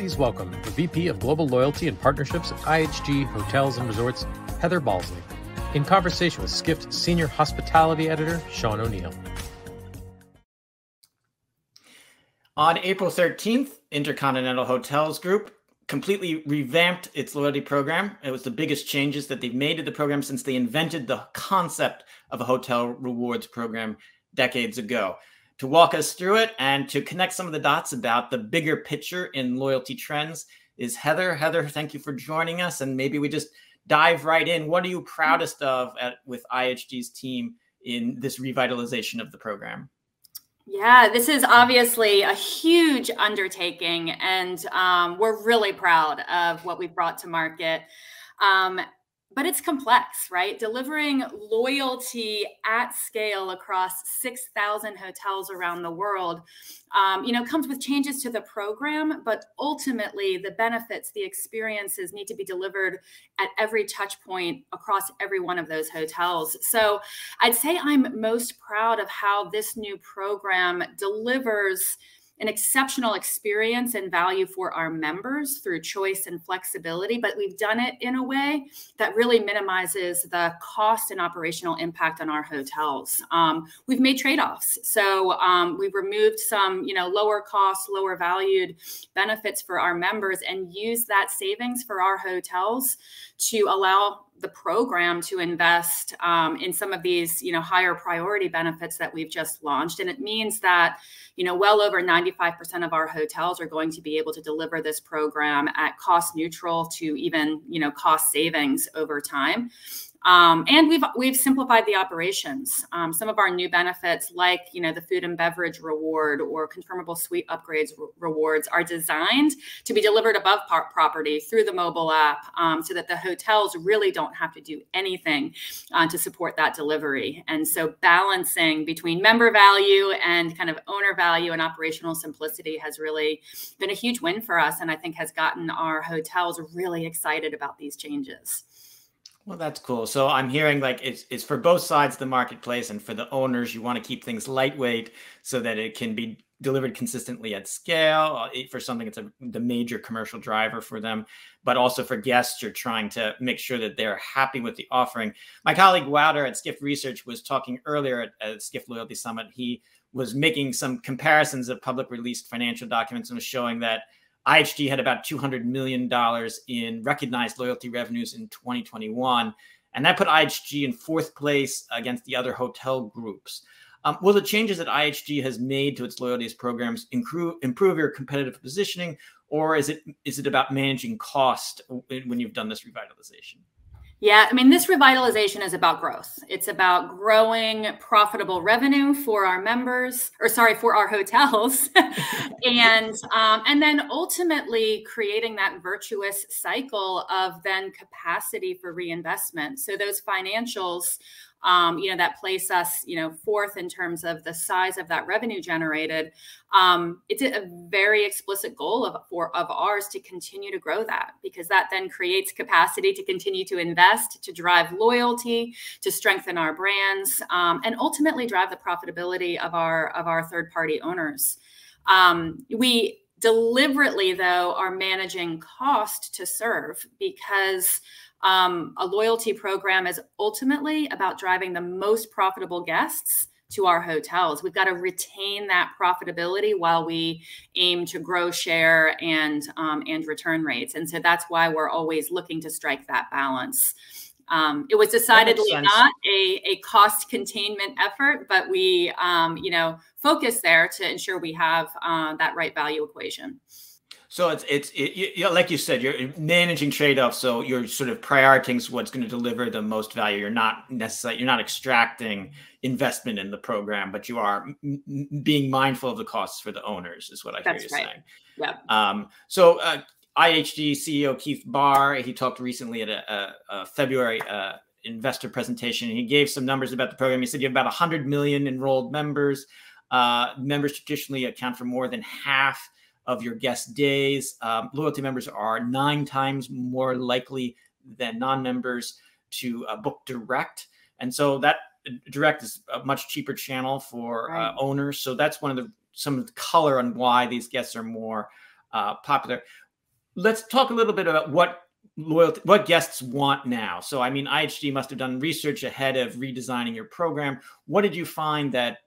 please welcome the VP of Global Loyalty and Partnerships at IHG Hotels and Resorts, Heather Balsley, in conversation with Skift Senior Hospitality Editor, Sean O'Neill. On April 13th, Intercontinental Hotels Group completely revamped its loyalty program. It was the biggest changes that they've made to the program since they invented the concept of a hotel rewards program decades ago. To walk us through it and to connect some of the dots about the bigger picture in loyalty trends is Heather. Heather, thank you for joining us. And maybe we just dive right in. What are you proudest of with IHG's team in this revitalization of the program? Yeah, this is obviously a huge undertaking, and we're really proud of what we've brought to market. But it's complex, right? Delivering loyalty at scale across 6,000 hotels around the world, comes with changes to the program, but ultimately the benefits, the experiences need to be delivered at every touch point across every one of those hotels. So I'd say I'm most proud of how this new program delivers an exceptional experience and value for our members through choice and flexibility, but we've done it in a way that really minimizes the cost and operational impact on our hotels. We've made trade-offs. So we've removed some, lower cost, lower valued benefits for our members and used that savings for our hotels to allow the program to invest in some of these, higher priority benefits that we've just launched. And it means that, well over 95% of our hotels are going to be able to deliver this program at cost neutral to even, cost savings over time. And we've simplified the operations. Some of our new benefits, like the food and beverage reward or confirmable suite upgrades rewards, are designed to be delivered above property through the mobile app, so that the hotels really don't have to do anything to support that delivery. And so balancing between member value and kind of owner value and operational simplicity has really been a huge win for us, and I think has gotten our hotels really excited about these changes. Well, that's cool. So I'm hearing it's for both sides of the marketplace, and for the owners, you want to keep things lightweight so that it can be delivered consistently at scale. For something, it's the major commercial driver for them, but also for guests, you're trying to make sure that they're happy with the offering. My colleague Wouter at Skift Research was talking earlier at Skift Loyalty Summit. He was making some comparisons of public released financial documents and was showing that IHG had about $200 million in recognized loyalty revenues in 2021, and that put IHG in fourth place against the other hotel groups. Will the changes that IHG has made to its loyalties programs improve your competitive positioning, or is it about managing cost when you've done this revitalization? Yeah, this revitalization is about growth. It's about growing profitable revenue for our hotels, and then ultimately creating that virtuous cycle of then capacity for reinvestment. So those financials, that place us, fourth in terms of the size of that revenue generated. It's a very explicit goal of ours to continue to grow that, because that then creates capacity to continue to invest, to drive loyalty, to strengthen our brands, and ultimately drive the profitability of our third party owners. We deliberately, though, are managing cost to serve, because a loyalty program is ultimately about driving the most profitable guests to our hotels. We've got to retain that profitability while we aim to grow share and return rates. And so that's why we're always looking to strike that balance. It was decidedly not a cost containment effort, but we, focus there to ensure we have that right value equation. So it's like you said, you're managing trade-offs. So you're sort of prioritizing what's going to deliver the most value. You're not extracting investment in the program, but you are being mindful of the costs for the owners, is what I hear you saying. Yeah. So IHG CEO Keith Barr, he talked recently at a February investor presentation. And he gave some numbers about the program. He said you have about 100 million enrolled members. Members traditionally account for more than half of your guest days. Loyalty members are 9 times more likely than non-members to book direct. And so that direct is a much cheaper channel for owners. So that's some of the color on why these guests are more popular. let's talk a little bit about what loyalty, what guests want now. So, I mean, IHG must have done research ahead of redesigning your program. What did you find that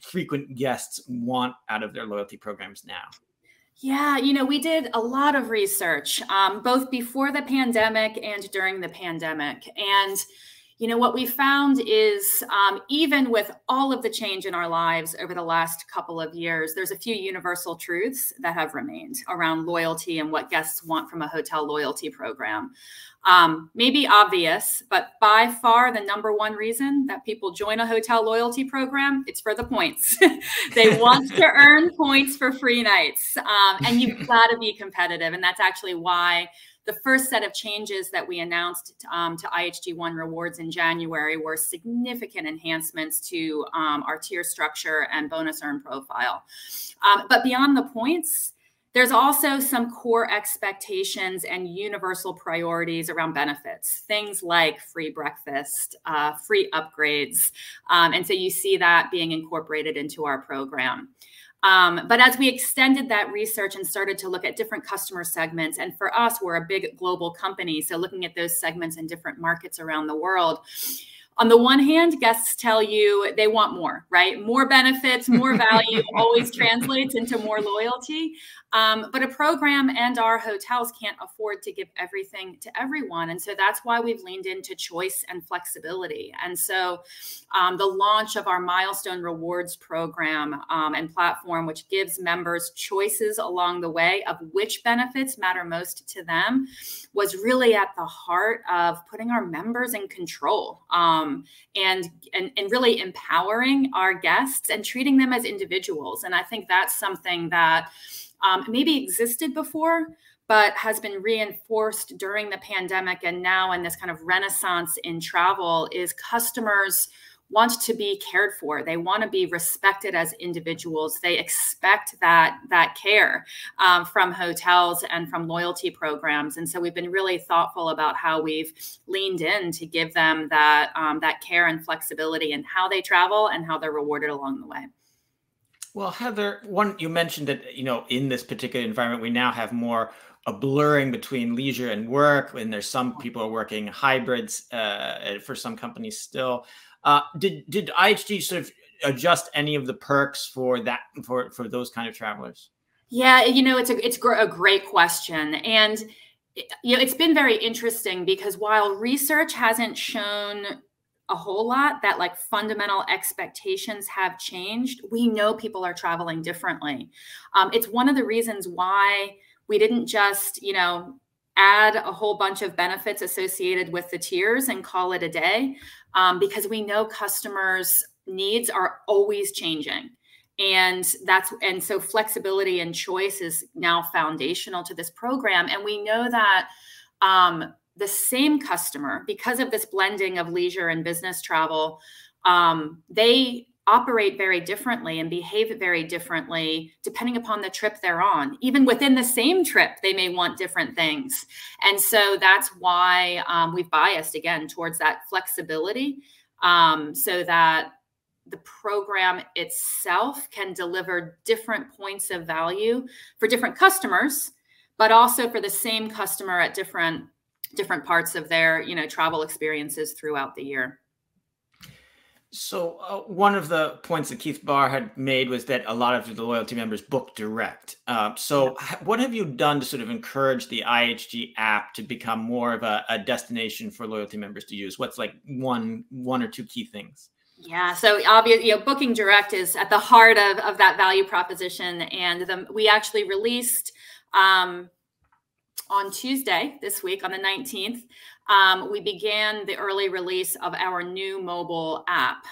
frequent guests want out of their loyalty programs now? Yeah, you know, we did a lot of research, both before the pandemic and during the pandemic. And, you know, what we found is even with all of the change in our lives over the last couple of years, there's a few universal truths that have remained around loyalty and what guests want from a hotel loyalty program. Maybe obvious, but by far the number one reason that people join a hotel loyalty program, it's for the points. They want to earn points for free nights. And you've got to be competitive. And that's actually why the first set of changes that we announced to IHG One Rewards in January were significant enhancements to our tier structure and bonus earn profile. But beyond the points, there's also some core expectations and universal priorities around benefits, things like free breakfast, free upgrades. And so you see that being incorporated into our program. But as we extended that research and started to look at different customer segments, and for us, we're a big global company, so looking at those segments in different markets around the world, on the one hand, guests tell you they want more, right? More benefits, more value always translates into more loyalty. But a program and our hotels can't afford to give everything to everyone. And so that's why we've leaned into choice and flexibility. And so the launch of our Milestone Rewards program and platform, which gives members choices along the way of which benefits matter most to them, was really at the heart of putting our members in control. And really empowering our guests and treating them as individuals. And I think that's something that maybe existed before, but has been reinforced during the pandemic and now in this kind of renaissance in travel is customers want to be cared for. They want to be respected as individuals. They expect that care from hotels and from loyalty programs. And so we've been really thoughtful about how we've leaned in to give them that care and flexibility in how they travel and how they're rewarded along the way. Well, Heather, one, you mentioned that, you know, in this particular environment, we now have more a blurring between leisure and work. And there's some people are working hybrids for some companies still. Did IHG sort of adjust any of the perks for that for those kind of travelers? Yeah, you know, it's a great question, and you know, it's been very interesting because while research hasn't shown a whole lot that like fundamental expectations have changed, we know people are traveling differently. It's one of the reasons why we didn't just, you know, add a whole bunch of benefits associated with the tiers and call it a day, because we know customers' needs are always changing. And so flexibility and choice is now foundational to this program. And we know that the same customer, because of this blending of leisure and business travel, they operate very differently and behave very differently depending upon the trip they're on. Even within the same trip, they may want different things. And so that's why we've biased again towards that flexibility so that the program itself can deliver different points of value for different customers, but also for the same customer at different parts of their, you know, travel experiences throughout the year. So one of the points that Keith Barr had made was that a lot of the loyalty members book direct. What have you done to sort of encourage the IHG app to become more of a destination for loyalty members to use? What's like one or two key things? Yeah, so obviously, you know, booking direct is at the heart of that value proposition. And we actually released on Tuesday this week, on the 19th, we began the early release of our new mobile app,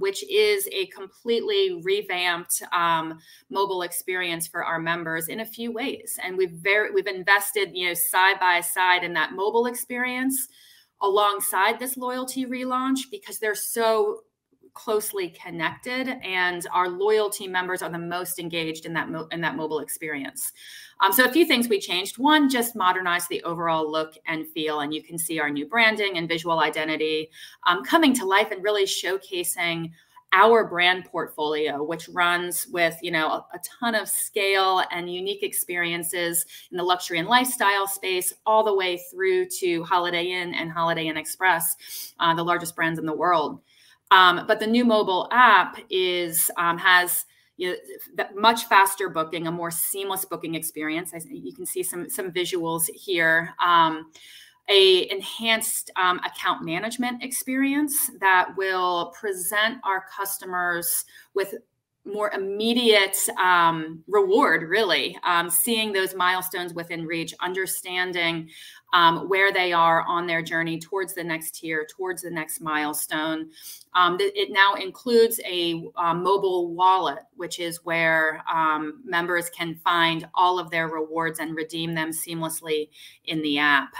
which is a completely revamped mobile experience for our members in a few ways. And we've invested, you know, side by side in that mobile experience alongside this loyalty relaunch because they're so closely connected, and our loyalty members are the most engaged in that mobile experience. So a few things we changed. One, just modernized the overall look and feel, and you can see our new branding and visual identity coming to life and really showcasing our brand portfolio, which runs with, you know, a ton of scale and unique experiences in the luxury and lifestyle space, all the way through to Holiday Inn and Holiday Inn Express, the largest brands in the world. But the new mobile app is has much faster booking, a more seamless booking experience. You can see some visuals here. A enhanced account management experience that will present our customers with more immediate reward, really, seeing those milestones within reach, understanding where they are on their journey towards the next tier, towards the next milestone. It now includes a mobile wallet, which is where members can find all of their rewards and redeem them seamlessly in the app.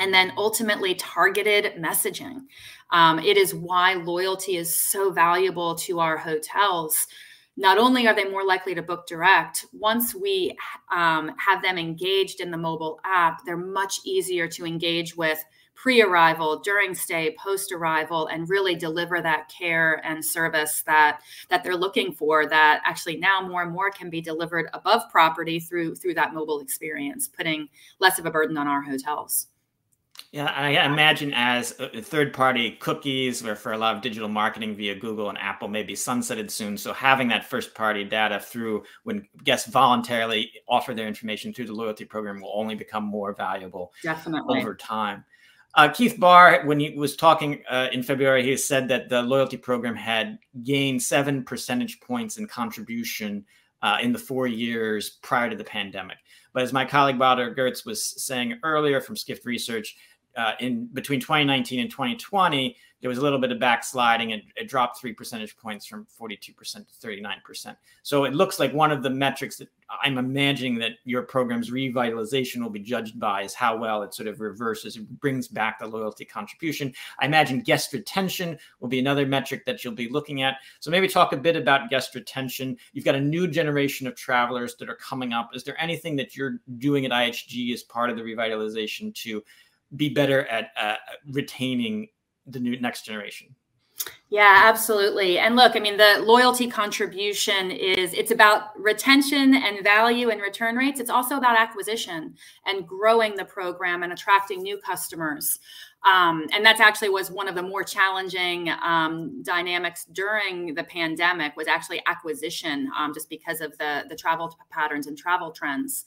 And then ultimately targeted messaging. It is why loyalty is so valuable to our hotels. Not only are they more likely to book direct, once we have them engaged in the mobile app, they're much easier to engage with pre-arrival, during stay, post-arrival, and really deliver that care and service that they're looking for, that actually now more and more can be delivered above property through that mobile experience, putting less of a burden on our hotels. Yeah, I imagine as third-party cookies for a lot of digital marketing via Google and Apple may be sunsetted soon. So having that first-party data through when guests voluntarily offer their information through the loyalty program will only become more valuable over time. Keith Barr, when he was talking in February, he said that the loyalty program had gained 7 percentage points in contribution in the 4 years prior to the pandemic. But as my colleague Walter Gertz was saying earlier from Skift Research, in between 2019 and 2020, there was a little bit of backsliding, and it dropped 3 percentage points from 42% to 39%. So it looks like one of the metrics that I'm imagining that your program's revitalization will be judged by is how well it sort of reverses, it brings back the loyalty contribution. I imagine guest retention will be another metric that you'll be looking at. So maybe talk a bit about guest retention. You've got a new generation of travelers that are coming up. Is there anything that you're doing at IHG as part of the revitalization to be better at retaining the new next generation? Yeah, absolutely. And look, I mean, the loyalty contribution it's about retention and value and return rates. It's also about acquisition and growing the program and attracting new customers. And that actually was one of the more challenging dynamics during the pandemic, was actually acquisition, just because of the travel patterns and travel trends.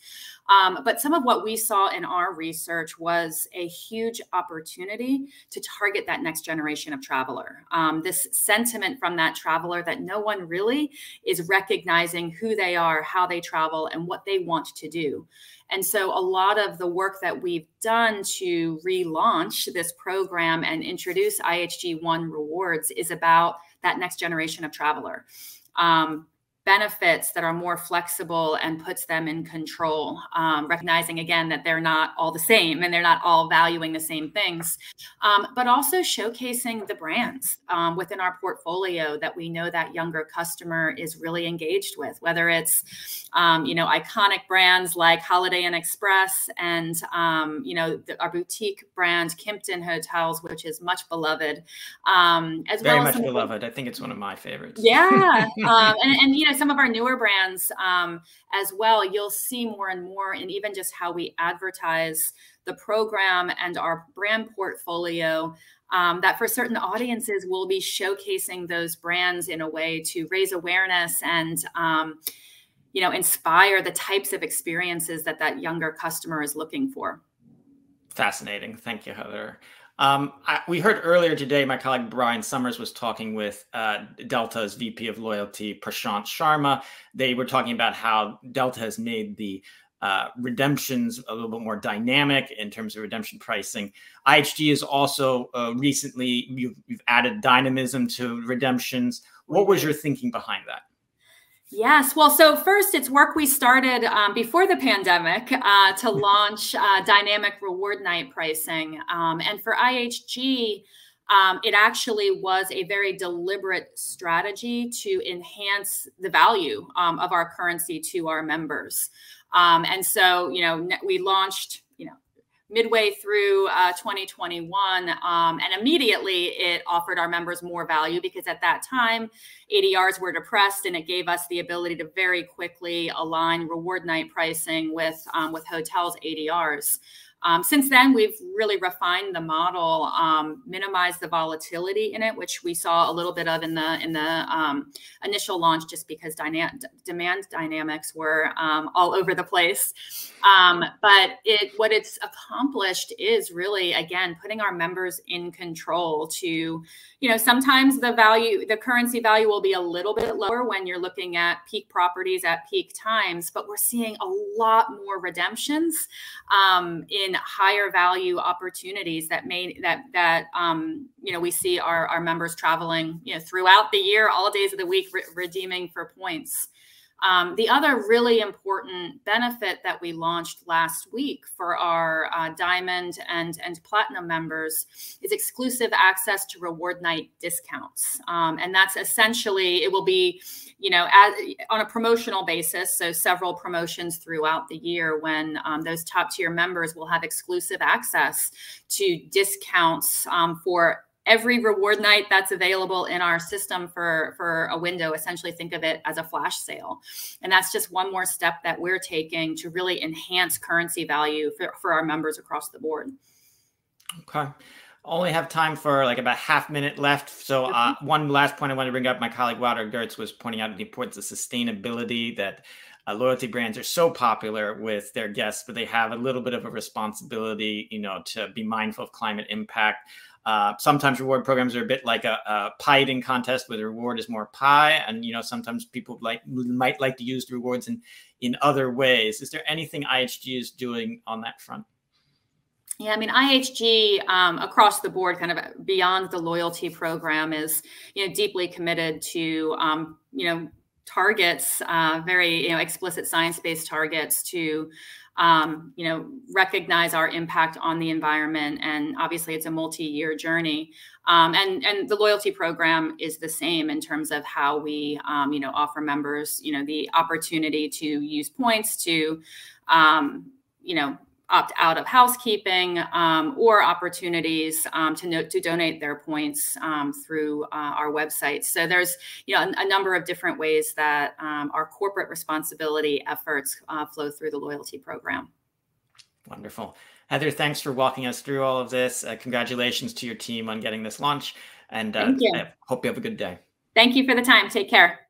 But some of what we saw in our research was a huge opportunity to target that next generation of traveler. This sentiment from that traveler that no one really is recognizing who they are, how they travel, and what they want to do. And so a lot of the work that we've done to relaunch this program and introduce IHG One Rewards is about that next generation of traveler. Benefits that are more flexible and puts them in control, recognizing, again, that they're not all the same and they're not all valuing the same things, but also showcasing the brands within our portfolio that we know that younger customer is really engaged with, whether it's, iconic brands like Holiday Inn Express and, our boutique brand Kimpton Hotels, which is much beloved. Very much beloved. I think it's one of my favorites. Yeah. Some of our newer brands as well, you'll see more and more, and even just how we advertise the program and our brand portfolio, that for certain audiences we'll be showcasing those brands in a way to raise awareness and inspire the types of experiences that younger customer is looking for. Fascinating. Thank you, Heather. We heard earlier today, my colleague Brian Summers was talking with Delta's VP of Loyalty, Prashant Sharma. They were talking about how Delta has made the redemptions a little bit more dynamic in terms of redemption pricing. IHG is also recently, you've added dynamism to redemptions. What was your thinking behind that? Yes. Well, so first, it's work we started before the pandemic to launch dynamic reward night pricing. And for IHG, it actually was a very deliberate strategy to enhance the value of our currency to our members. And so, we launched midway through 2021. And immediately it offered our members more value because at that time, ADRs were depressed and it gave us the ability to very quickly align reward night pricing with hotels' ADRs. Since then, we've really refined the model, minimized the volatility in it, which we saw a little bit of in the initial launch, just because demand dynamics were all over the place. But what it's accomplished is really, again, putting our members in control to, you know, sometimes the value, the currency value will be a little bit lower when you're looking at peak properties at peak times, but we're seeing a lot more redemptions in higher value opportunities that we see our members traveling, you know, throughout the year, all days of the week, redeeming for points. The other really important benefit that we launched last week for our Diamond and Platinum members is exclusive access to reward night discounts. And that's essentially, it will be, you know, on a promotional basis. So several promotions throughout the year when those top tier members will have exclusive access to discounts for every reward night that's available in our system for a window. Essentially think of it as a flash sale. And that's just one more step that we're taking to really enhance currency value for our members across the board. Okay. Only have time for like about half minute left. So one last point I want to bring up, my colleague Walter Gertz was pointing out the importance of sustainability, that loyalty brands are so popular with their guests, but they have a little bit of a responsibility, you know, to be mindful of climate impact. Sometimes reward programs are a bit like a pie eating contest where the reward is more pie. And, you know, sometimes people might like to use the rewards in other ways. Is there anything IHG is doing on that front? Yeah, I mean, IHG across the board, kind of beyond the loyalty program, is, you know, deeply committed to, you know, targets, very, you know, explicit science-based targets to, you know, recognize our impact on the environment. And obviously it's a multi-year journey. And the loyalty program is the same in terms of how we, you know, offer members, you know, the opportunity to use points to, you know, opt out of housekeeping or opportunities to donate their points through our website. So there's, you know, a number of different ways that our corporate responsibility efforts flow through the loyalty program. Wonderful. Heather, thanks for walking us through all of this. Congratulations to your team on getting this launch, and I hope you have a good day. Thank you for the time. Take care.